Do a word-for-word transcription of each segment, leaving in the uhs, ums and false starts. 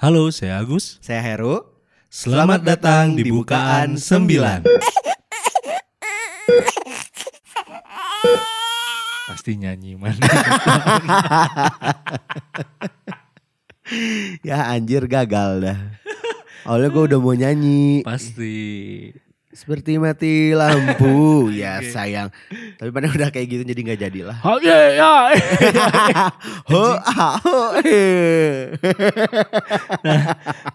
Halo, saya Agus. Saya Heru. Selamat, Selamat datang di Bukaan sembilan. Pasti nyanyi mana? Ya anjir, gagal dah. Awalnya gue udah mau nyanyi. Pasti. Seperti mati lampu. Ya sayang. Tapi pada udah kayak gitu jadi gak jadilah. Nah,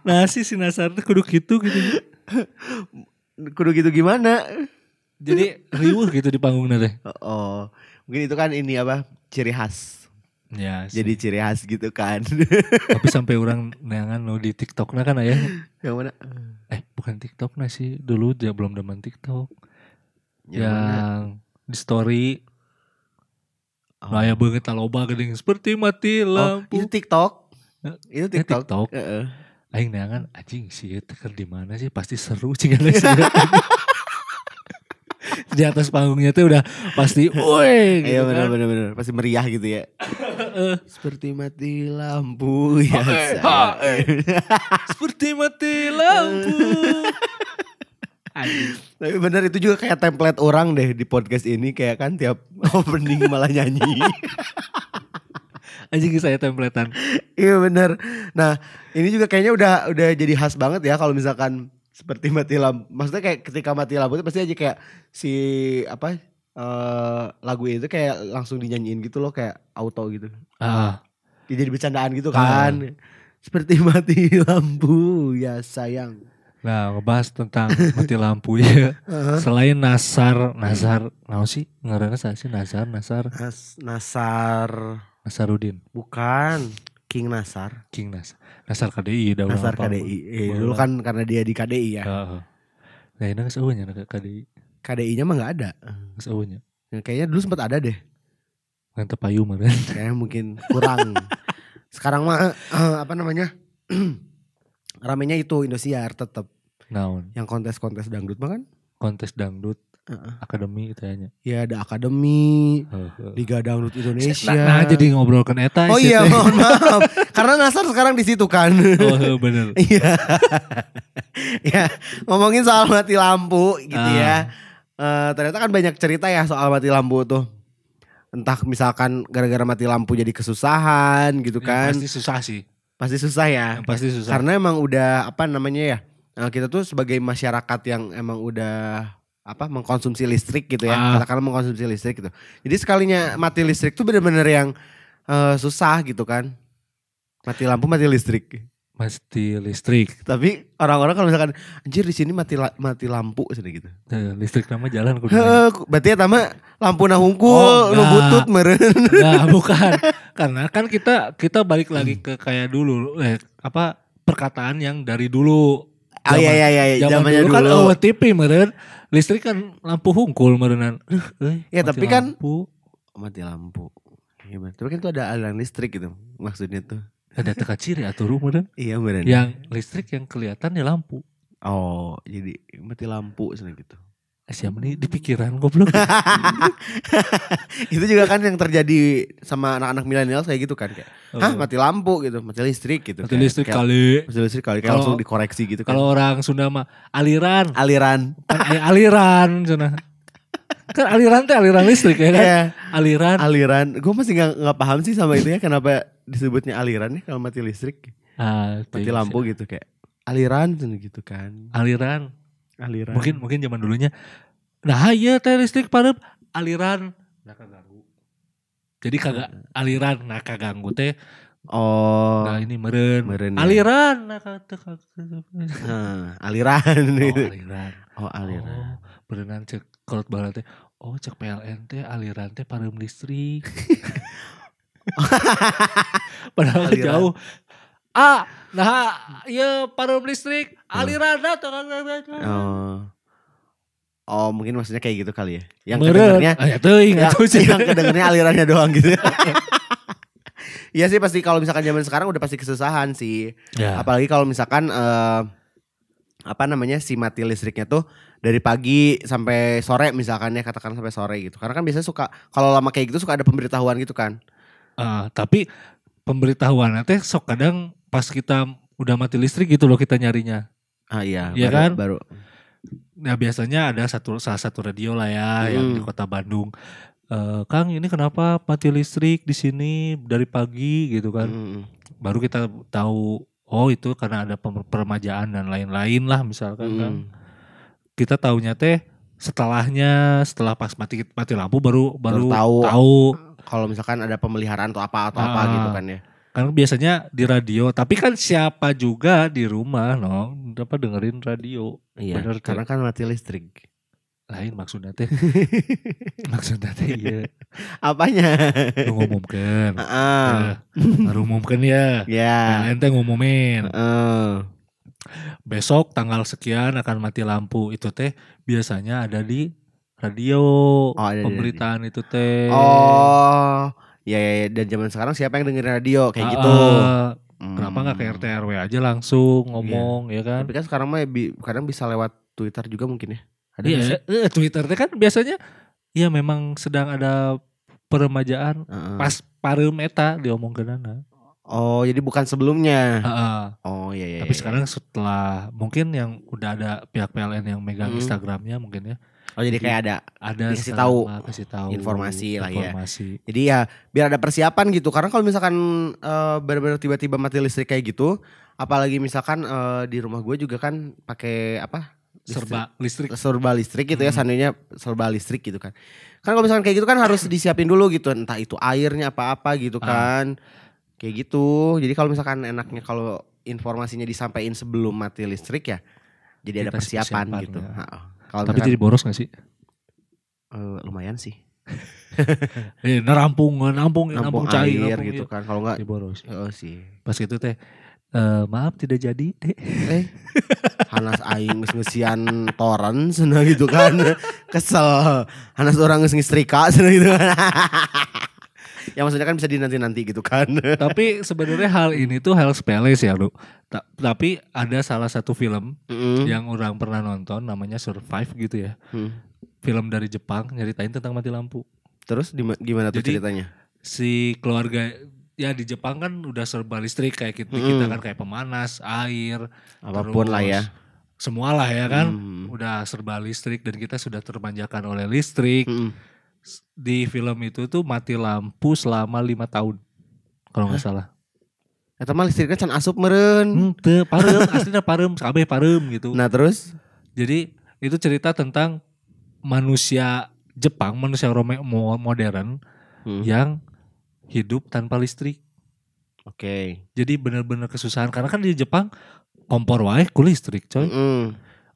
nasi sinasar tuh kudu gitu gitu. Kudu gitu gimana? Jadi riuh gitu di panggung nanti. Oh, mungkin itu kan ini apa, ciri khas. Ya, jadi ciri khas gitu kan. Tapi sampai orang nangan lo di TikTok-na kan ya. Yang mana? Eh bukan TikTok nah sih, dulu dia belum demen TikTok ya, yang bener. Di story oh. Nah ya banget loba gede seperti mati lampu. Oh, itu TikTok, itu TikTok. Ya, TikTok. Uh-uh. Aing neangan anjing sih teker di mana sih pasti seru sih. Di atas panggungnya tuh udah pasti woi gitu. Iya benar benar benar pasti meriah gitu ya. Seperti mati lampu ya. Seperti mati lampu. Tapi benar itu juga kayak template orang deh di podcast ini, kayak kan tiap opening malah nyanyi. Anjing saya templatean. Iya benar. Nah, ini juga kayaknya udah udah jadi khas banget ya kalau misalkan seperti mati lampu, maksudnya kayak ketika mati lampu itu pasti aja kayak si apa uh, lagu itu kayak langsung dinyanyiin gitu loh, kayak auto gitu. Ah. Jadi, jadi bercandaan gitu kan. Ah. Seperti mati lampu ya sayang. Nah ngebahas tentang mati lampu ya. Uh-huh. Selain nasar, nasar, nau sih ngarana sih nasar, nasar. Nas, nasar. Nasarudin. Bukan. King Nasar, King Nasar, Nasar K D I, udah Nasar apa? K D I, eh, dulu kan karena dia di K D I ya. Uh, nah ini nggak seuanya nak K D I. K D I-nya mah nggak ada. Nggak seuanya. Nah, kayaknya dulu sempat ada deh. Nggak terpayu mana? Kayaknya mungkin kurang. Sekarang mah uh, apa namanya? Ramenya itu Indosiar tetap. Naon. Yang kontes-kontes dangdut mah kan? Kontes dangdut. Uh-uh. Akademi itu hanya. Ya ada akademi, uh-huh. Liga Dangdut Indonesia. Nah, nah jadi ngobrol ke Eta. Oh iya mohon maaf, karena Nasar sekarang di situ kan. Oh benar. Iya. Ya ngomongin soal mati lampu gitu uh. ya. Uh, ternyata kan banyak cerita ya soal mati lampu tuh. Entah misalkan gara-gara mati lampu jadi kesusahan gitu kan. Ya, pasti susah sih. Pasti susah ya. ya. Pasti susah. Karena emang udah apa namanya ya. Nah, kita tuh sebagai masyarakat yang emang udah apa mengkonsumsi listrik gitu ya, ah. katakanlah mengkonsumsi listrik gitu. Jadi sekalinya mati listrik tuh benar-benar yang uh, susah gitu kan. Mati lampu, mati listrik. Mati listrik. Tapi orang-orang kalau misalkan anjir di sini mati la- mati lampu sudah gitu. Nah, listrik nama jalan kudu. Heeh, berarti ya nama lampu nah hungkul oh, lu butut meureun. Nah, bukan. Karena kan kita kita balik lagi ke kayak dulu eh, apa perkataan yang dari dulu. Zaman, oh iya iya iya zamannya dulu, dulu kan eueuh oh, T V meureun. Listrik kan lampu hungkul merenan. Eh, ya tapi kan lampu. Mati lampu. Ya, tapi kan itu ada aliran listrik gitu maksudnya tuh. Ada teka ciri atau rumah. Iya benar. Yang listrik yang kelihatan ya lampu. Oh jadi mati lampu sana gitu. Siapa nih di pikiran goblok. Itu juga kan yang terjadi sama anak-anak milenial kayak gitu kan kayak. Oh. Hah mati lampu gitu, mati listrik gitu. Mati kayak, listrik kayak, kali. Mati listrik kali kayak kalo, langsung dikoreksi gitu kan. Kalau orang Sunda mah aliran. Aliran. Aliran Sunda. Kan aliran teh aliran listrik ya kan. Yeah. Aliran. Aliran. Gue masih gak, gak paham sih sama itunya kenapa disebutnya aliran nih kalau mati listrik. Ah, mati lampu sih. Gitu kayak. Aliran gitu kan. Aliran. Aliran. Mungkin mungkin zaman dulunya. Nah, iya teh listrik padep aliran. Nah, kaganggu. Jadi kagak aliran nah kaganggu teh. Oh. Nah, ini meureun. Aliran ya. Nah kagak. Nah, aliran. Oh, aliran. Oh, aliran. Oh, berenang cek kolot bala teh. Oh, cek P L N teh aliran teh padep listrik. Padahal aliran. Jauh. Ah, nah, ya parum listrik, aliran oh. atau oh. oh, mungkin maksudnya kayak gitu kali ya. Yang kedengarnya, ya, yang, yang kedengarnya alirannya doang gitu. Iya sih pasti kalau misalkan zaman sekarang udah pasti kesusahan sih. Ya. Apalagi kalau misalkan eh, apa namanya si mati listriknya tuh dari pagi sampai sore misalkan ya, katakan sampai sore gitu. Karena kan biasanya suka kalau lama kayak gitu suka ada pemberitahuan gitu kan. Uh, tapi pemberitahuan nanti sok kadang pas kita udah mati listrik gitu loh kita nyarinya. Ah iya, ya baru, kan? Baru. Nah biasanya ada satu salah satu radio lah ya hmm. yang di kota Bandung. E, Kang ini kenapa mati listrik di sini dari pagi gitu kan? Hmm. Baru kita tahu oh itu karena ada peremajaan dan lain-lain lah misalkan hmm. kan. Kita taunya teh setelahnya setelah pas mati mati lampu baru baru, baru tahu, tahu. kalau misalkan ada pemeliharaan atau apa atau ah. apa gitu kan ya. Karena biasanya di radio, tapi kan siapa juga di rumah no dapat dengerin radio. Iya, bener, karena kan mati listrik. Lain maksudnya teh. maksudnya teh iya. Apanya? Lu ngumumkan. Heeh. Baru ngumumkan ya. Iya. Lain teh ngumumin. Uh. Besok tanggal sekian akan mati lampu. Itu teh biasanya ada di radio. Oh, ada pemberitaan di radio. Itu teh. Oh. Ya, ya, ya, dan zaman sekarang siapa yang dengerin radio kayak ah, gitu? Uh, hmm. Kenapa nggak ke R T R W aja langsung ngomong yeah. ya kan? Tapi kan sekarang mah bi- kadang bisa lewat Twitter juga mungkin ya. Ada yeah, bisa? Eh, Twitter kan biasanya ya memang sedang ada peremajaan uh-uh. pas pareum eta diomongkeunana. Oh, jadi bukan sebelumnya. Uh-uh. Oh iya iya. Tapi ya, sekarang setelah mungkin yang udah ada pihak P L N yang megang hmm. Instagramnya mungkin ya. Oh jadi, jadi kayak ada, ada dikasih tahu, tahu informasi lah ya. Informasi. Jadi ya biar ada persiapan gitu. Karena kalau misalkan uh, benar-benar tiba-tiba mati listrik kayak gitu, apalagi misalkan uh, di rumah gue juga kan pakai apa? Listrik, serba listrik. Serba listrik gitu hmm. ya, seandainya serba listrik gitu kan. Kan kalau misalkan kayak gitu kan harus disiapin dulu gitu, entah itu airnya apa-apa gitu kan. Ah. Kayak gitu. Jadi kalau misalkan enaknya kalau informasinya disampaikan sebelum mati listrik ya, jadi kita ada persiapan, persiapan gitu. Ya. Kalo tapi misalkan, jadi boros gak sih? Uh, lumayan sih. eh, nerampung, nerampung, nerampung cair nerampung, gitu iya. kan. Kalau nggak boros. Oh sih. Pas gitu teh, uh, maaf tidak jadi deh. Eh, hanas aing ngesian toren sana gitu kan. Kesel. Hanas orang ngestrika sana gitu kan. Ya maksudnya kan bisa dinanti-nanti gitu kan. Tapi sebenarnya hal ini tuh hal sepele sih ya, Lu. Ta- tapi ada salah satu film mm-hmm. yang orang pernah nonton namanya Survive gitu ya. Mm. Film dari Jepang nyeritain tentang mati lampu. Terus di- gimana tuh jadi, ceritanya? Si keluarga ya di Jepang kan udah serba listrik kayak kita, mm. kita kan kayak pemanas, air, apapun lah ya. Semualah ya kan mm. udah serba listrik dan kita sudah termanjakan oleh listrik. Mm. Di film itu tuh mati lampu selama lima tahun kalau nggak salah. Eta mah listriknya can asup meureun. Henteu hmm, pareum, aslinya pareum, kabeh pareum gitu. Nah terus? Jadi itu cerita tentang manusia Jepang, manusia modern hmm. yang hidup tanpa listrik. Oke. Okay. Jadi benar-benar kesusahan karena kan di Jepang kompor wae ku listrik coy. Mm-hmm.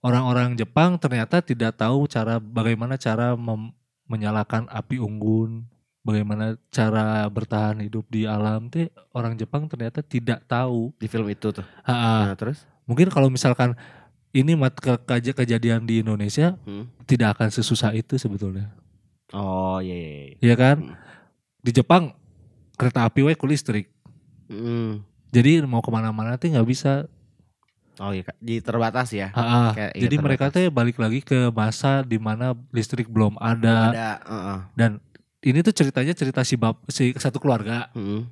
Orang-orang Jepang ternyata tidak tahu cara bagaimana cara mem- menyalakan api unggun, bagaimana cara bertahan hidup di alam teh orang Jepang ternyata tidak tahu di film itu tuh. Ha-ha. Nah, terus mungkin kalau misalkan ini mat ke- ke- kejadian di Indonesia hmm. tidak akan sesusah itu sebetulnya. Oh iya iya. Iya kan? Hmm. Di Jepang kereta api wae ku listrik. Hmm. Jadi mau kemana-mana teh nggak bisa. Oh iya, jadi terbatas ya. Ha-ha. Kayak, iya, jadi terbatas. Mereka tuh balik lagi ke masa di mana listrik belum ada. ada uh-uh. Dan ini tuh ceritanya cerita si, bap, si satu keluarga. Uh-uh.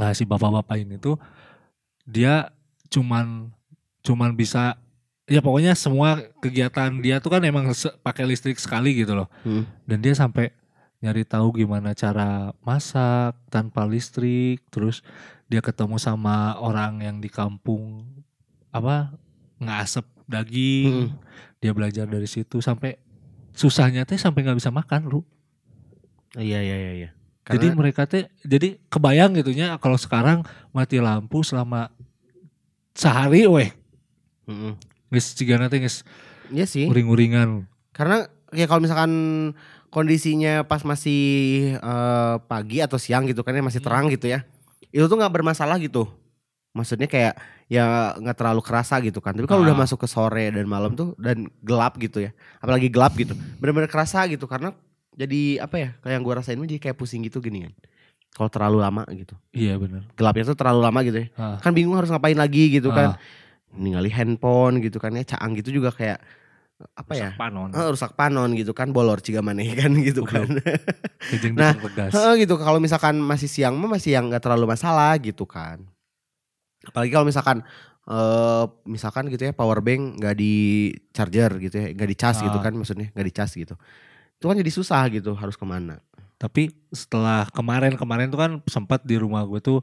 Nah, si bapak-bapak ini tuh dia cuman cuman bisa ya pokoknya semua kegiatan dia tuh kan emang se- pakai listrik sekali gitu loh. Uh-uh. Dan dia sampai nyari tahu gimana cara masak tanpa listrik, terus dia ketemu sama orang yang di kampung apa ngasep daging, hmm. dia belajar dari situ sampai susahnya teh sampai nggak bisa makan lu. Iya iya iya. iya. Karena... Jadi mereka teh jadi kebayang gitunya kalau sekarang mati lampu selama sehari weh. Heeh. Mm-hmm. Geus cigana teh geus. Iya sih. Uring-uringan. Karena ya kalau misalkan kondisinya pas masih uh, pagi atau siang gitu kan ya masih terang hmm. gitu ya. Itu tuh nggak bermasalah gitu, maksudnya kayak ya nggak terlalu kerasa gitu kan. Tapi kalau nah. udah masuk ke sore dan malam tuh dan gelap gitu ya, apalagi gelap gitu, benar-benar kerasa gitu karena jadi apa ya? Kayak yang gue rasain jadi kayak pusing gitu gini kan. Kalau terlalu lama gitu. Iya benar. Gelapnya tuh terlalu lama gitu ya. Ah. Kan bingung harus ngapain lagi gitu ah. kan. Ninggali handphone gitu kan ya, caang gitu juga kayak apa rusak ya? Panon. Eh, rusak panon gitu kan, bolor ciga maneh kan gitu Udah. kan. nah, gitu kalau misalkan masih siang mah masih yang enggak terlalu masalah gitu kan. Apalagi kalau misalkan uh, misalkan gitu ya power bank nggak di charger gitu ya, nggak di charge uh. gitu kan, maksudnya nggak di charge gitu. Itu kan jadi susah gitu, harus kemana. Tapi setelah kemarin-kemarin tuh kan sempat di rumah gue tuh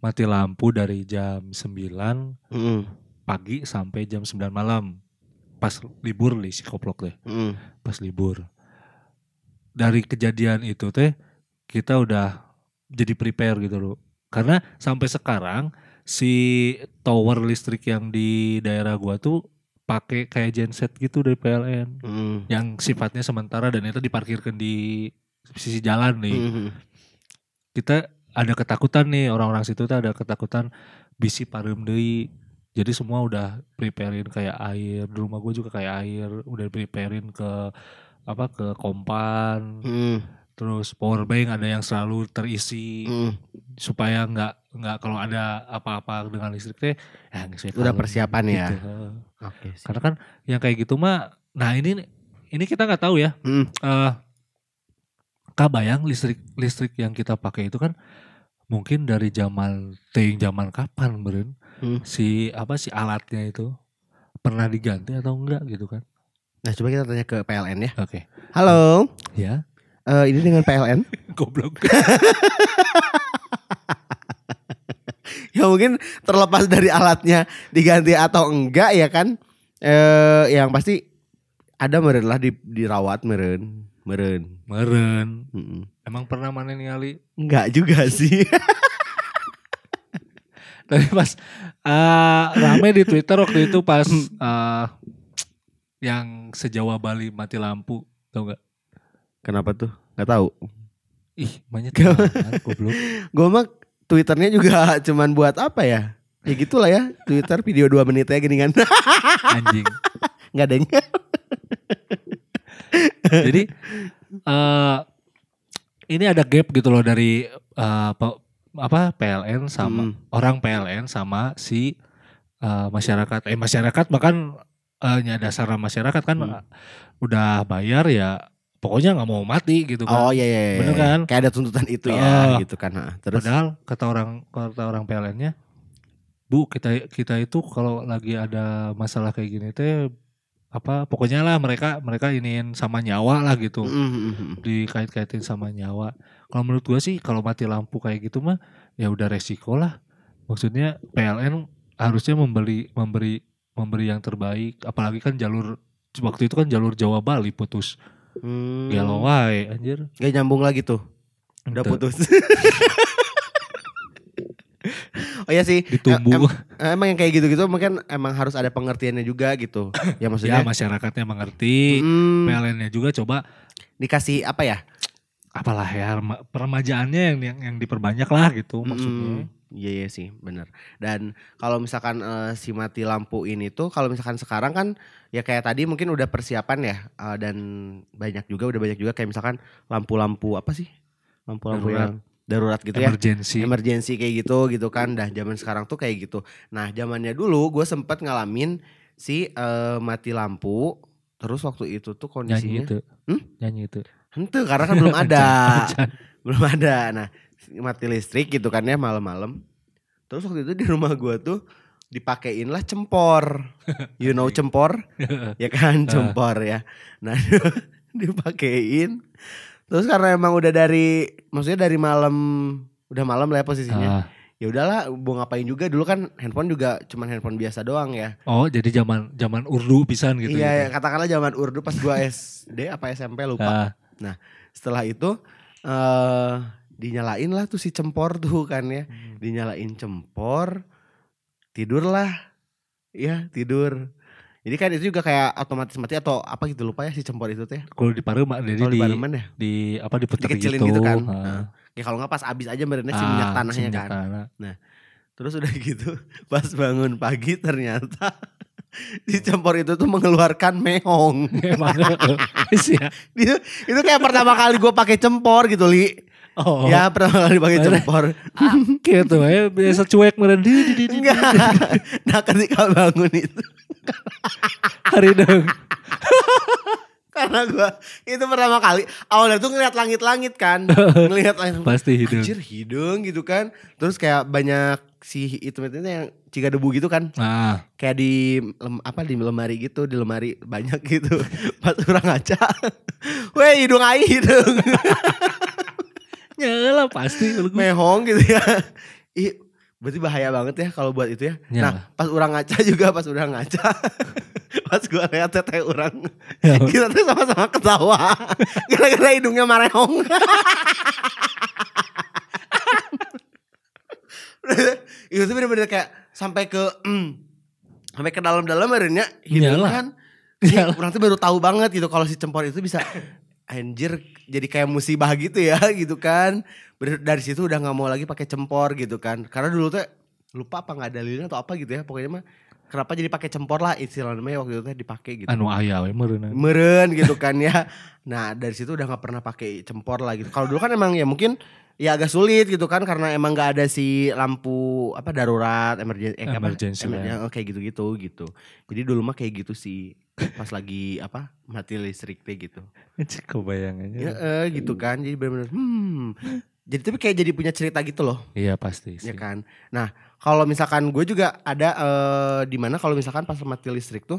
mati lampu dari jam sembilan mm. pagi sampai jam sembilan malam. Pas libur li si koplok deh. Mm. Pas libur. Dari kejadian itu teh kita udah jadi prepare gitu loh. Karena sampai sekarang si tower listrik yang di daerah gua tuh pakai kayak genset gitu dari P L N mm. yang sifatnya sementara dan itu diparkirkan di sisi jalan nih. Mm-hmm. Kita ada ketakutan nih, orang-orang situ tuh ada ketakutan bisi pareum deui. Jadi semua udah preparein kayak air, di rumah gua juga kayak air, udah preparein ke apa ke kompan. Mm. Terus power bank ada yang selalu terisi mm. supaya nggak nggak kalau ada apa-apa dengan listriknya ya udah persiapan gitu. Ya. Oke. Okay, karena kan yang kayak gitu mah, nah ini ini kita nggak tahu ya. Mm. Uh, kabayang listrik listrik yang kita pakai itu kan mungkin dari zaman ting zaman kapan beren mm. si apa si alatnya itu pernah diganti atau enggak gitu kan? Nah coba kita tanya ke P L N ya. Oke. Okay. Halo. Ya. Uh, ini dengan P L N goblok. Ya mungkin terlepas dari alatnya diganti atau enggak ya kan, uh, yang pasti ada meren lah di, dirawat meren meren meren mm-mm. Emang pernah mana nyali? Enggak juga sih. Tapi pas uh, rame di Twitter waktu itu pas uh, yang sejawa Bali mati lampu, tau gak? Kenapa tuh? Gak tahu. Ih, banyak banget goblok. Gue mah Twitternya juga cuman buat apa ya? Ya gitulah ya, Twitter video dua menit aja gini kan. Anjing. Gak deng. Jadi uh, ini ada gap gitu loh dari uh, apa P L N sama hmm. orang P L N sama si uh, masyarakat. Eh masyarakat bahkan uh, dasar masyarakat kan hmm. udah bayar ya. Pokoknya gak mau mati gitu kan. Oh iya iya iya. Bener kan? Kayak ada tuntutan itu oh, ya gitu kan. Nah, terus. Padahal kata orang kata orang P L N-nya. Bu kita kita itu kalau lagi ada masalah kayak gini teh. Apa pokoknya lah mereka mereka iniin sama nyawa lah gitu. Mm-hmm. Dikait-kaitin sama nyawa. Kalau menurut gue sih kalau mati lampu kayak gitu mah. Ya udah resiko lah. Maksudnya P L N harusnya membeli, memberi memberi yang terbaik. Apalagi kan jalur. Waktu itu kan jalur Jawa Bali putus. Hmm. Ya lo wae anjir. Gak nyambung lagi tuh. Udah Entah. Putus. Oh iya sih. Ditumbuh. Em- emang yang kayak gitu-gitu mungkin emang harus ada pengertiannya juga gitu. Ya maksudnya. Ya masyarakatnya mengerti. Hmm. P L N-nya juga coba. Dikasih apa ya? Apalah ya peremajaannya yang, yang, yang diperbanyak lah gitu maksudnya. Hmm. Iya iya sih benar. Dan kalau misalkan uh, si mati lampu ini tuh kalau misalkan sekarang kan ya kayak tadi mungkin udah persiapan ya uh, dan banyak juga udah banyak juga kayak misalkan lampu-lampu apa sih? Lampu-lampu darurat. Yang darurat gitu emergency. Ya. Emergency kayak gitu gitu kan. Dah zaman sekarang tuh kayak gitu. Nah, zamannya dulu gue sempet ngalamin si uh, mati lampu terus waktu itu tuh kondisinya nyanyi itu. Hmm? Nyanyi itu. Henteu karena kan belum ada. Belum ada. Nah, mati listrik gitu kan ya malam-malam. Terus waktu itu di rumah gue tuh dipakein lah cempor, you know cempor, ya kan cempor ya. Nah dipakein. Terus karena emang udah dari, maksudnya dari malam, udah malam lah ya posisinya. Uh. Ya udahlah, mau ngapain juga dulu kan handphone juga cuman handphone biasa doang ya. Oh jadi zaman zaman urdu pisan gitu. Iya gitu. Katakanlah zaman urdu pas gue S D apa S M P lupa. Uh. Nah setelah itu. Uh, Dinyalain lah tuh si cempor tuh kan ya. Hmm. Dinyalain cempor. Tidur lah. Ya tidur. Jadi kan itu juga kayak otomatis mati atau apa gitu lupa ya si cempor itu tuh ya. Kalau di Pareman. Kalau di Pareman ya. Di apa diputer gitu. Dikecilin gitu kan. Nah, ya kalau gak pas abis aja merennya si minyak tanahnya kan. Tanah. Nah terus udah gitu. Pas bangun pagi ternyata. Si cempor itu tuh mengeluarkan meong. itu, itu kayak pertama kali gue pakai cempor gitu Li. Oh. Ya pernah dipakai cempor ah, gitu ya biasa cuek merendi enggak. Nah ketika bangun itu hari dong Karena gue itu pertama kali awalnya tuh ngeliat langit-langit kan, ngeliat langit pasti hidung, anjir hidung gitu kan. Terus kayak banyak si item-item yang ciga debu gitu kan, ah. Kayak di lem, apa di lemari gitu, di lemari banyak gitu. Pas orang ngaca, weh hidung ai hidung, nyala pasti, mehong gitu ya. Ih, berarti bahaya banget ya kalau buat itu ya. Nyala. Nah pas orang ngaca juga pas orang ngaca. Pas gue lihat teteh orang, ya, kita tuh sama-sama ketawa, gara-gara hidungnya marehong. Itu bener-bener kayak sampai ke mm, sampai ke dalam-dalam barunya hidung kan. Orang tuh baru tahu banget gitu kalau si cempor itu bisa anjir jadi kayak musibah gitu ya gitu kan. Dari situ udah nggak mau lagi pakai cempor gitu kan. Karena dulu tuh lupa apa nggak dalilnya atau apa gitu ya pokoknya mah. Kenapa jadi pakai cempor lah istilahnya waktu itu teh dipakai gitu. Anu aya we meureun. Meureun gitu kan ya. Nah, dari situ udah enggak pernah pakai cempor lah gitu. Kalau dulu kan emang ya mungkin ya agak sulit gitu kan karena emang enggak ada si lampu apa darurat, emergency eh, emergency, apa, emergency ya. Kayak gitu-gitu gitu. Jadi dulu mah kayak gitu sih pas lagi apa mati listrik teh gitu. Kebayangannya. Heeh, ya, gitu kan. Jadi benar-benar hmm. Jadi tapi kayak jadi punya cerita gitu loh. Iya pasti sih. Ya kan. Nah kalau misalkan gue juga ada uh, di mana kalau misalkan pas mati listrik tuh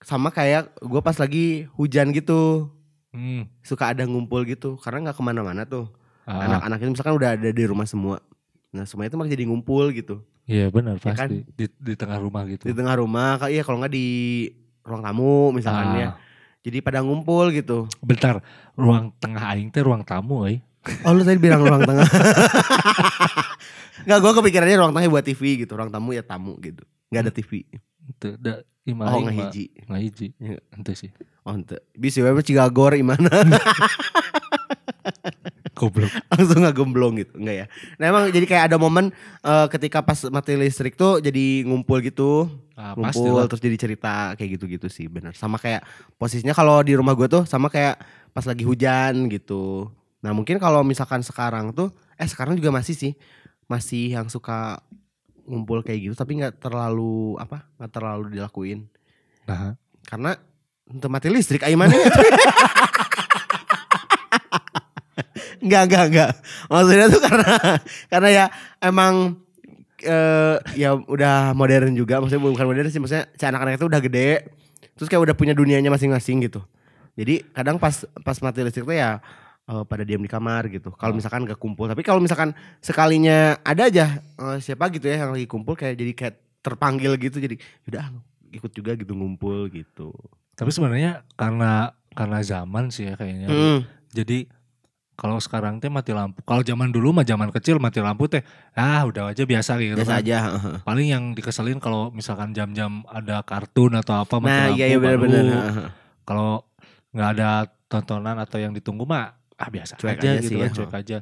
sama kayak gue pas lagi hujan gitu. Hmm. Suka ada ngumpul gitu karena gak kemana-mana tuh. Ah. Anak-anak itu misalkan udah ada di rumah semua. Nah semuanya tuh malah jadi ngumpul gitu. Iya benar ya pasti kan? di, di tengah rumah gitu. Di tengah rumah iya kalau gak di ruang tamu misalkan ah. Ya. Jadi pada ngumpul gitu. Bentar ruang tengah aing teh ruang tamu eh. Oh lu tadi bilang ruang tengah. Enggak, gue kepikirannya ruang tengah buat T V gitu. Ruang tamu ya tamu gitu. Enggak ada T V. Itu da imah. Oh enggak hiji. Enggak hiji. Ente sih. Oh ente. Bisa we cigagor imana. Goblok. Langsung enggak gomblong gitu. Enggak ya. Nah emang jadi kayak ada momen uh, ketika pas mati listrik tuh jadi ngumpul gitu. Ah, ngumpul terus jadi cerita kayak gitu-gitu sih benar. Sama kayak posisinya kalau di rumah gue tuh sama kayak pas lagi hujan gitu. Nah mungkin kalau misalkan sekarang tuh eh sekarang juga masih sih masih yang suka ngumpul kayak gitu tapi nggak terlalu apa nggak terlalu dilakuin. Aha. Karena untuk mati listrik gimana ya? Nggak nggak nggak maksudnya tuh karena karena ya emang eh, ya udah modern juga maksudnya bukan modern sih maksudnya si anak-anak itu udah gede terus kayak udah punya dunianya masing-masing gitu jadi kadang pas pas mati listrik tuh ya Uh, pada diam di kamar gitu. Kalau misalkan gak kumpul, tapi kalau misalkan sekalinya ada aja uh, siapa gitu ya yang lagi kumpul kayak jadi kayak terpanggil gitu. Jadi udah ikut juga gitu ngumpul gitu. Tapi sebenarnya karena karena zaman sih ya kayaknya. Hmm. Jadi kalau sekarang teh mati lampu. Kalau zaman dulu mah zaman kecil mati lampu teh ah udah aja biasa gitu. Biasa kan. Aja. Paling yang dikeselin kalau misalkan jam-jam ada kartun atau apa mati nah, lampu. Nah, iya, iya benar-benar. Kalau enggak ada tontonan atau yang ditunggu mah ah biasa cuek aja, aja gitu kan, ya. Cuek aja.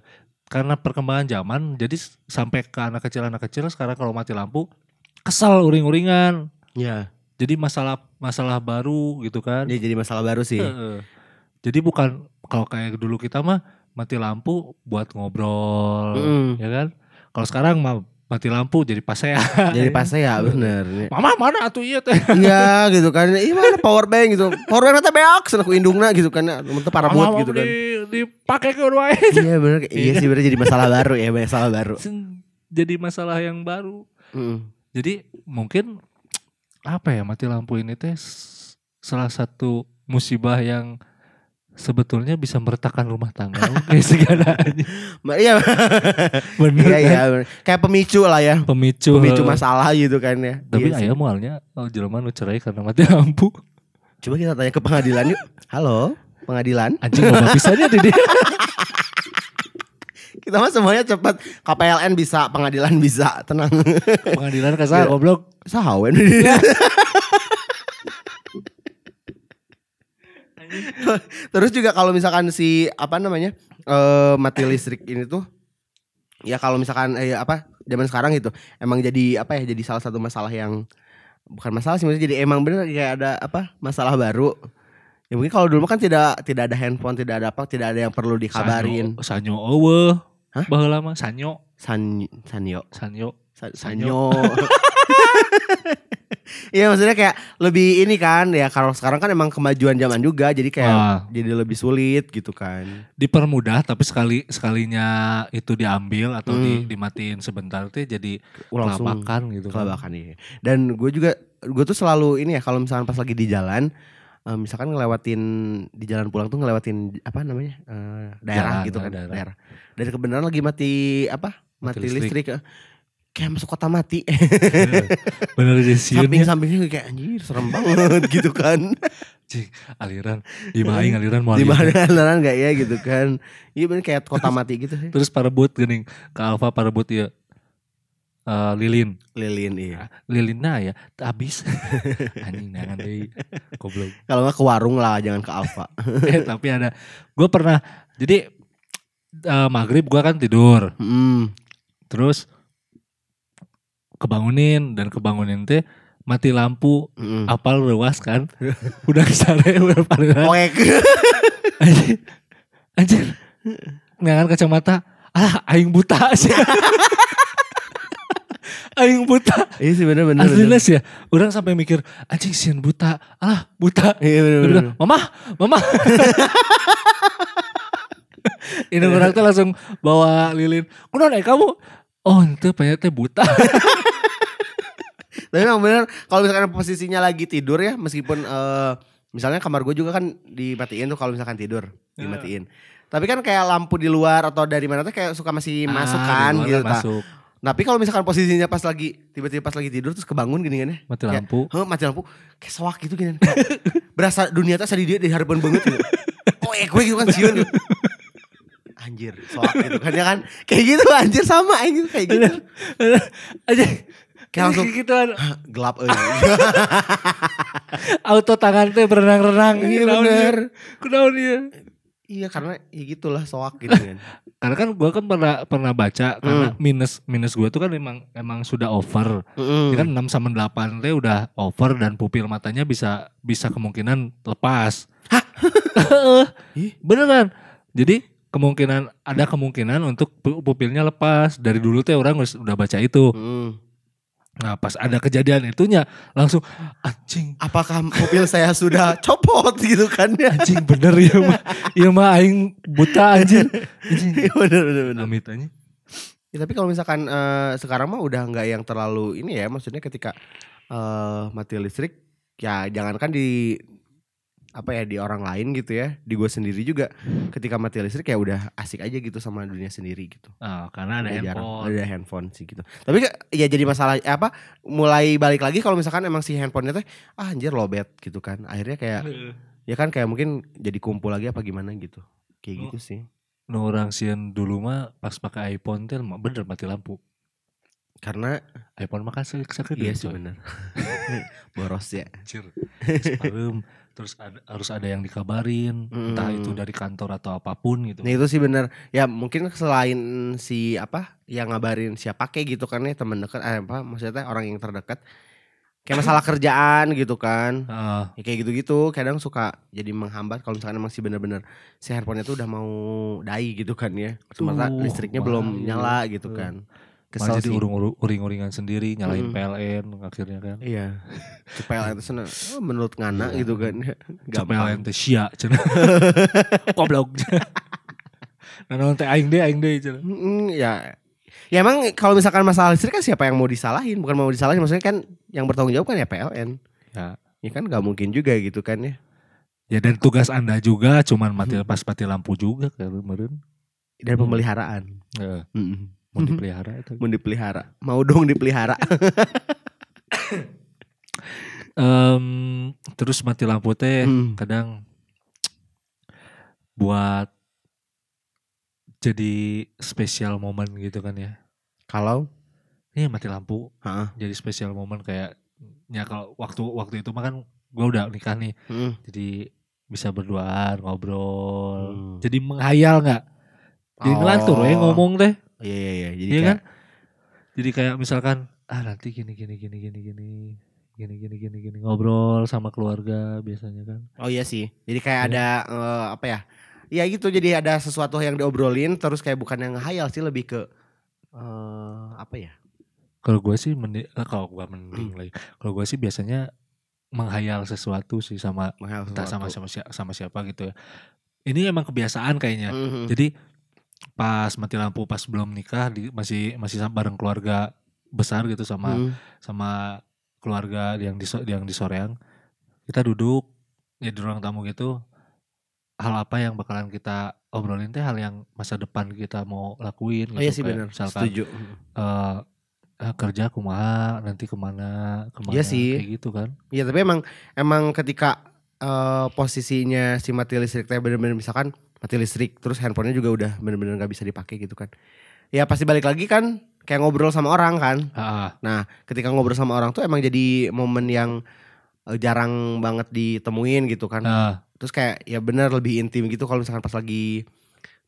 Karena perkembangan zaman, jadi sampai ke anak kecil-anak kecil sekarang kalau mati lampu, kesel uring-uringan. Ya. Jadi masalah masalah baru gitu kan. Ya jadi masalah baru sih. E-e. Jadi bukan, kalau kayak dulu kita mah mati lampu buat ngobrol, mm. ya kan. Kalau sekarang mah mati lampu jadi pasea. Jadi pasea bener. Mama mana atuh ieu teh? Iya gitu kan. Ih mana power bank gitu. Power bank teh beok cenah ku indungna gitu kan. Teu parabot gitu kan. Dipake keur wae. Iya bener. Iya sih bener jadi masalah baru ya, masalah baru. Jadi masalah yang baru. Mm-hmm. Jadi mungkin apa ya mati lampu ini teh salah satu musibah yang sebetulnya bisa meretakan rumah tangga. Oke segala iya bener iya, iya, kan? Kayak pemicu lah ya pemicu pemicu masalah gitu kan ya tapi iya, ayah mualnya oh, jelema nu cerai karena mati lampu coba kita tanya ke pengadilan yuk. Halo pengadilan anjing bapak pisahnya di dia kita mah semuanya cepat K P L N bisa pengadilan bisa tenang pengadilan kesal goblok sahawen terus juga kalau misalkan si apa namanya uh, mati listrik ini tuh ya kalau misalkan eh, apa zaman sekarang gitu emang jadi apa ya jadi salah satu masalah yang bukan masalah sih jadi emang bener kayak ada apa masalah baru ya mungkin kalau dulu kan tidak tidak ada handphone tidak ada apa tidak ada yang perlu dikabarin sanyo eueuh baheula mah sanyo sanyo sanyo sanyo sanyo Iya maksudnya kayak lebih ini kan ya, kalau sekarang kan emang kemajuan zaman juga jadi kayak ah. jadi lebih sulit gitu kan. Dipermudah tapi sekali sekalinya itu diambil atau hmm. di, dimatiin sebentar itu jadi kelabakan gitu. Kelabakan kan. Iya. Dan gue juga gue tuh selalu ini ya kalau misalkan pas lagi di jalan um, misalkan ngelewatin di jalan pulang tuh ngelewatin apa namanya uh, daerah jalan, gitu kan daerah. daerah. Dan kebenaran lagi mati apa? Mati, mati listrik. listrik. Kayak masuk kota mati. Bener deh sih. Samping-sampingnya kayak anjir serem banget gitu kan. Cik, aliran. Dimain aliran mau aliran. Dimain aliran gak ya gitu kan. Iya bener kayak kota mati gitu. Ya. Terus parebut gening. Ke Alfa parebut ya. Uh, lilin. Lilin iya. Lilinnya ya. Abis. Anjing jangan deh. Goblok. Kalau gak ke warung lah jangan ke Alfa. eh, tapi ada. Gue pernah. Jadi uh, maghrib gue kan tidur. Mm. Terus. Kebangunin dan kebangunin teh mati lampu mm. apal ruas kan udah kesare udah pariran oek anjir anjir nyangan kacamata ah aing buta sih aing buta iya sih bener bener aslinya sih ya orang sampai mikir anjing sian buta ah buta iya bener bener mama mama ini orang tuh langsung bawa lilin kuno naik kamu. Oh itu pengennya buta. Tapi memang bener kalau misalkan posisinya lagi tidur ya meskipun uh, misalnya kamar gue juga kan dimatiin tuh kalau misalkan tidur yeah. dimatiin. Tapi kan kayak lampu di luar atau dari mana tuh kayak suka masih ah, masuk kan gitu. Masuk. Tapi kalau misalkan posisinya pas lagi tiba-tiba pas lagi tidur terus kebangun gini kan ya. Mati lampu. Heh mati lampu kayak sewak gitu gini. Berasa dunia tuh tadi dia diharapkan banget gitu. Oh eh gue gitu kan sieun gitu. Anjir, soal gitu kan ya kan. Kayak gitu anjir sama anjir kayak gitu. Anjir. Kayak langsung gitu gelap euy. Auto tangan teh berenang-renang. Iya bener. Kunaon ieu? Iya karena ya gitulah soak gitu kan. Karena kan gue kan pernah pernah baca karena mm. minus minus gue tuh kan emang emang sudah over. Mm. Ya kan enam sama delapan teh udah over dan pupil matanya bisa bisa kemungkinan lepas. Hah? Beneran. Jadi kemungkinan ada kemungkinan untuk pupilnya lepas dari dulu tuh orang udah baca itu. Hmm. Nah pas ada kejadian itunya langsung anjing. Apakah pupil saya sudah copot gitu kan? Ya? Anjing bener ya mah, ya mah aing buta anjir. Anjing. Bener bener bener. Amit anjing. Ya, tapi kalau misalkan uh, sekarang mah udah nggak yang terlalu ini ya maksudnya ketika uh, mati listrik ya jangankan di apa ya di orang lain gitu ya, di gue sendiri juga ketika mati listrik ya udah asik aja gitu sama dunia sendiri gitu. Oh, karena ada ya, handphone. Jarang, ada handphone sih gitu. Tapi ya jadi masalah apa mulai balik lagi kalau misalkan emang si handphonenya tuh ah anjir lowbat gitu kan. Akhirnya kayak uh. ya kan kayak mungkin jadi kumpul lagi apa gimana gitu. Kayak oh, gitu sih. No orang sieun dulu mah pas pakai iPhone tuh bener mati lampu. Karena iPhone mah kan sakit. Iya sih bener. Boros ya. Anjir. Separum. Terus ada, harus ada yang dikabarin, hmm. entah itu dari kantor atau apapun gitu. Nah itu sih benar. Ya mungkin selain si apa yang ngabarin siapa kayak gitu kan ya teman dekat, eh, apa maksudnya orang yang terdekat. Kayak masalah kerjaan gitu kan. Uh. Ya, kayak gitu-gitu kadang suka jadi menghambat kalau misalkan emang sih benar-benar si handphone-nya tuh udah mau dai gitu kan ya. Sementara uh, listriknya wah, belum nyala iya. gitu kan. Malah jadi uring-uringan sendiri, nyalain hmm. P L N akhirnya kan. Iya. P L N itu seneng, oh, menurut ngana iya. gitu kan. P L N itu sia. Koblok. Nah nanti aing deh, aing deh. Ya ya emang kalau misalkan masalah listrik kan siapa yang mau disalahin. Bukan mau disalahin, maksudnya kan yang bertanggung jawab kan ya P L N. Ya, ya kan gak mungkin juga gitu kan ya. Ya dan tugas anda juga cuman mati lepas mati lampu juga kayak kemarin. Dan pemeliharaan. Iya. Hmm. Mau dipelihara atau? Mau dipelihara. Mau dong dipelihara. um, terus mati lampu teh hmm. kadang buat jadi spesial momen gitu kan ya. Kalau? Iya mati lampu. Ha-ha. Jadi spesial momen kayak ya kalau waktu waktu itu mah kan gue udah nikah nih. Hmm. Jadi bisa berduaan, ngobrol. Hmm. Jadi menghayal gak? Jadi oh. ngelantur ya ngomong teh. Iya iya iya jadi iya kayak kan? Jadi kayak misalkan ah nanti gini gini gini gini gini gini gini gini gini ngobrol sama keluarga biasanya kan. Oh iya sih. Jadi kayak ya. Ada uh, apa ya? Ya gitu jadi ada sesuatu yang diobrolin terus kayak bukan yang ngehayal sih lebih ke uh, apa ya? Kalau gue sih mendi- eh, kalau gue mending hmm. lagi. Kalau gue sih biasanya menghayal sesuatu sih sama sesuatu. entah sama sama siapa, sama siapa gitu ya. Ini emang kebiasaan kayaknya. Mm-hmm. Jadi pas mati lampu, pas belum nikah di, masih masih bareng keluarga besar gitu sama mm. sama keluarga yang di yang di Soreang. Kita duduk ya di ruang tamu gitu. Hal apa yang bakalan kita obrolin teh hal yang masa depan kita mau lakuin gitu. Oh iya sih benar. Setuju. Uh, Uh, kerja kumaha nanti kemana kemana ya sih. Kayak gitu kan ya tapi emang emang ketika uh, posisinya si mati listrik teh bener-bener misalkan mati listrik terus handphonenya juga udah bener-bener nggak bisa dipakai gitu kan ya pasti balik lagi kan kayak ngobrol sama orang kan ah. Nah ketika ngobrol sama orang tuh emang jadi momen yang uh, jarang banget ditemuin gitu kan ah. Terus kayak ya bener lebih intim gitu kalau misalkan pas lagi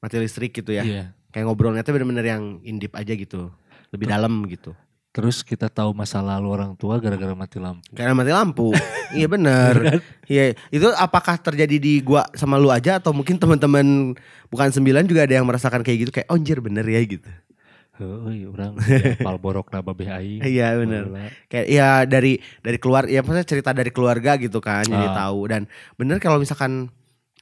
mati listrik gitu ya yeah. Kayak ngobrolnya tuh bener-bener yang indip aja gitu lebih Ter- dalam gitu. Terus kita tahu masa lalu orang tua gara-gara mati lampu. Gara-gara mati lampu. Iya benar. Iya, itu apakah terjadi di gua sama lu aja atau mungkin teman-teman bukan sembilan juga ada yang merasakan kayak gitu kayak anjir oh, bener ya gitu. Heuh, orang pal borokna babeh aing. Iya benar. Kayak ya dari dari keluar ya maksudnya cerita dari keluarga gitu kan ah. Jadi tahu dan bener kalau misalkan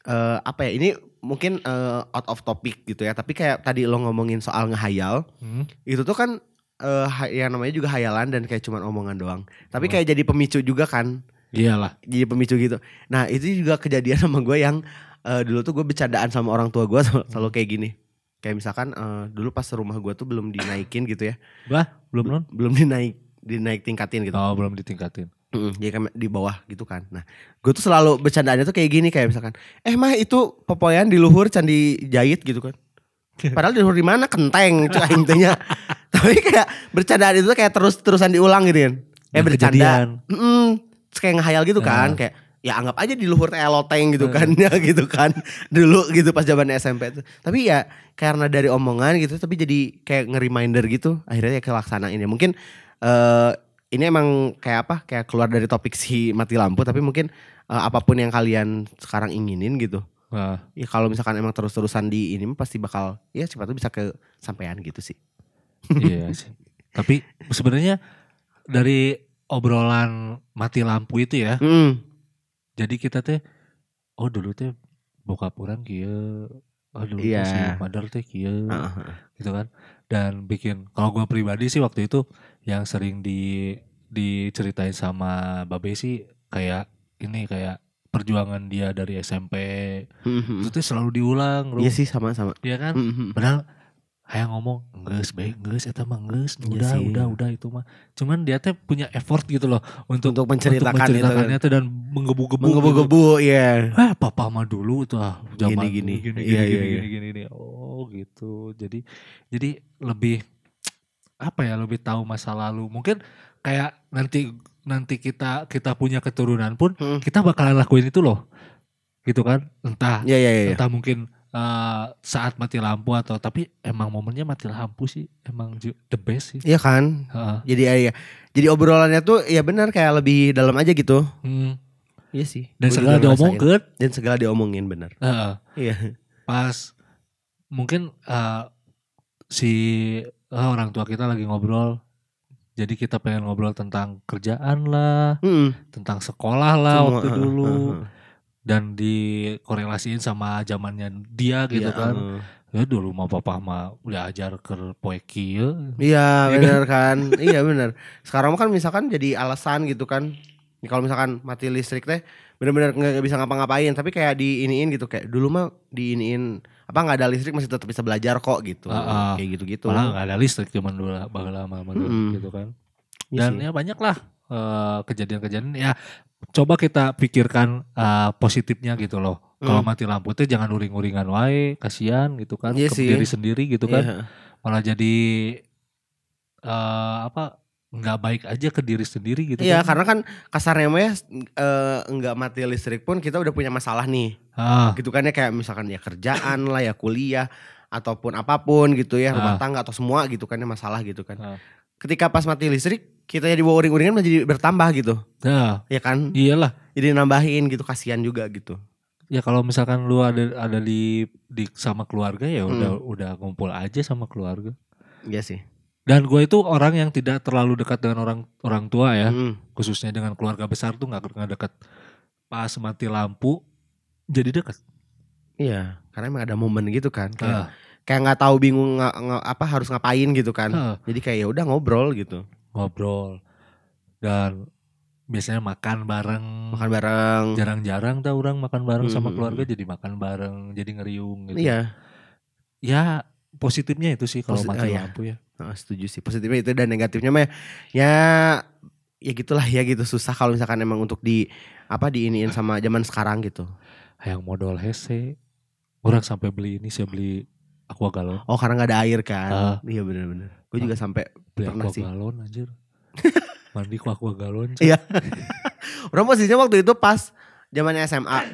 uh, apa ya ini mungkin uh, out of topic gitu ya tapi kayak tadi lo ngomongin soal ngehayal hmm? Itu tuh kan uh, yang namanya juga hayalan dan kayak cuman omongan doang tapi oh. Kayak jadi pemicu juga kan iyalah jadi pemicu gitu nah itu juga kejadian sama gue yang uh, dulu tuh gue bercandaan sama orang tua gue sel- selalu kayak gini kayak misalkan uh, dulu pas rumah gue tuh belum dinaikin gitu ya bah belum non belum dinaik dinaik tingkatin gitu oh belum ditingkatin jadi kan di bawah gitu kan. Nah, gue tuh selalu bercandaannya tuh kayak gini kayak misalkan, eh mah itu popoyan di luhur candi jahit gitu kan. Padahal di luhur di mana kenteng itu intinya. Tapi kayak bercandaan itu kayak terus-terusan diulang gitu kan. Kayak nah, bercanda. Heeh. Kayak ngehayal gitu nah. Kan, kayak ya anggap aja di luhur teh eloteng gitu kan ya gitu kan. Dulu gitu pas zaman S M P tuh. Tapi ya karena dari omongan gitu tapi jadi kayak nge-reminder gitu akhirnya ya kelaksanain ya. Mungkin eh uh, ini emang kayak apa? Kayak keluar dari topik si mati lampu, tapi mungkin uh, apapun yang kalian sekarang inginin gitu. Nah. Ya kalau misalkan emang terus-terusan di ini pasti bakal ya cepat tuh bisa ke sampean gitu sih. Iya sih. Tapi sebenarnya dari obrolan mati lampu itu ya. Mm. Jadi kita teh oh dulu teh bokap orang kieu, oh dulu yeah. Si madar teh kieu. Uh-huh. Gitu kan. Dan bikin kalau gue pribadi sih waktu itu yang sering di diceritain sama Babe sih kayak ini kayak perjuangan dia dari S M P mm-hmm. Itu tuh selalu diulang iya sih sama-sama iya kan mm-hmm. Padahal kayak ngomong ngeus baik ngeus eta mah ngeus udah sih. udah udah itu mah cuman dia teh punya effort gitu loh untuk, untuk menceritakan untuk menceritakannya itu dan menggebu-gebu menggebu-gebu ya gitu. yeah. Ah papa mah dulu tuh ah zaman gini gini gini gini, iya, gini, iya. gini, gini, gini. Oh gitu jadi jadi lebih apa ya lebih tahu masa lalu mungkin kayak nanti nanti kita kita punya keturunan pun hmm. Kita bakalan lakuin itu loh gitu kan entah yeah, yeah, yeah. Entah mungkin uh, saat mati lampu atau tapi emang momennya mati lampu sih emang the best sih iya kan uh. jadi ya jadi obrolannya tuh ya benar kayak lebih dalam aja gitu hmm. Iya sih dan gua segala diomongin dan segala diomongin benar uh. Iya pas mungkin uh, si oh, orang tua kita lagi ngobrol, jadi kita pengen ngobrol tentang kerjaan lah, mm. Tentang sekolah lah semua, waktu dulu, uh, uh, uh. Dan dikorelasiin sama zamannya dia gitu yeah, kan. Uh. Ya dulu mah papa mah udah ajar ke poeki ya. Iya benar kan, iya benar. Sekarang kan misalkan jadi alasan gitu kan, kalau misalkan mati listrik teh benar-benar nggak bisa ngapa-ngapain, tapi kayak diiniin gitu kayak dulu mah diiniin. Apa nggak ada listrik masih tetap bisa belajar kok gitu uh, uh, kayak gitu-gitu malah nggak ada listrik cuman dulu bakal lama-lama hmm. Gitu kan dan yes, ya banyak lah uh, kejadian-kejadian ya coba kita pikirkan uh, positifnya gitu loh hmm. Kalau mati lampu tuh jangan uring-uringan wae kasihan gitu kan yes, ke diri sendiri gitu kan yeah. Malah jadi uh, apa nggak baik aja ke diri sendiri gitu iya kan? Karena kan kasarnya mah uh, nggak mati listrik pun kita udah punya masalah nih ah. Gitu kan ya kayak misalkan ya kerjaan lah ya kuliah ataupun apapun gitu ya rumah ah. Tangga atau semua gitu kan ya masalah gitu kan ah. Ketika pas mati listrik kita jadi bawa uring-uringan jadi bertambah gitu ah. Ya kan iyalah jadi nambahin gitu kasihan juga gitu ya kalau misalkan lu ada ada di, di sama keluarga ya udah hmm. Udah ngumpul aja sama keluarga iya sih Dan gue itu orang yang tidak terlalu dekat dengan orang orang tua ya, hmm. khususnya dengan keluarga besar tuh nggak nggak dekat. Pas mati lampu jadi dekat. Iya, karena emang ada momen gitu kan. Kayak uh. kayak nggak tahu bingung nge, nge, apa harus ngapain gitu kan. Uh. Jadi kayak ya udah ngobrol gitu. Ngobrol dan biasanya makan bareng. Makan bareng. Jarang-jarang tau orang makan bareng hmm. sama keluarga, jadi makan bareng, jadi ngeriung gitu. Iya. Ya positifnya itu sih kalau Posit- mati oh, iya. lampu ya. Nah, setuju sih positifnya itu, dan negatifnya mah ya ya gitulah ya gitu, susah kalau misalkan emang untuk di apa diiniin sama zaman sekarang gitu. Yang modal hese orang sampai beli ini saya beli aqua galon. Oh karena nggak ada air kan? Iya uh, benar-benar. Gue uh, juga sampai beli aqua galon anjir. Mandi ku aqua galon. Iya. Orang posisinya waktu itu pas zamannya S M A.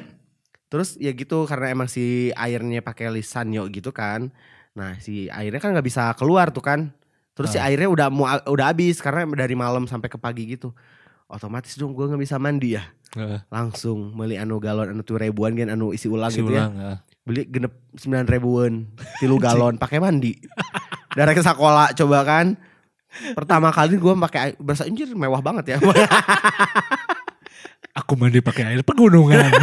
Terus ya gitu karena emang si airnya pakai lisanyo gitu kan. Nah si airnya kan gak bisa keluar tuh kan. Terus uh. si airnya udah mau udah habis karena dari malam sampai ke pagi gitu. Otomatis dong gue gak bisa mandi ya. Uh. Langsung beli anu galon anu tuh ribuan kan anu isi ulang isi gitu ulang, ya. Uh. Beli genep sembilan ribuan tilu galon pakai mandi. Dari ke sekolah coba kan. Pertama kali gue pakai berasa anjir mewah banget ya. Aku mandi pakai air pegunungan.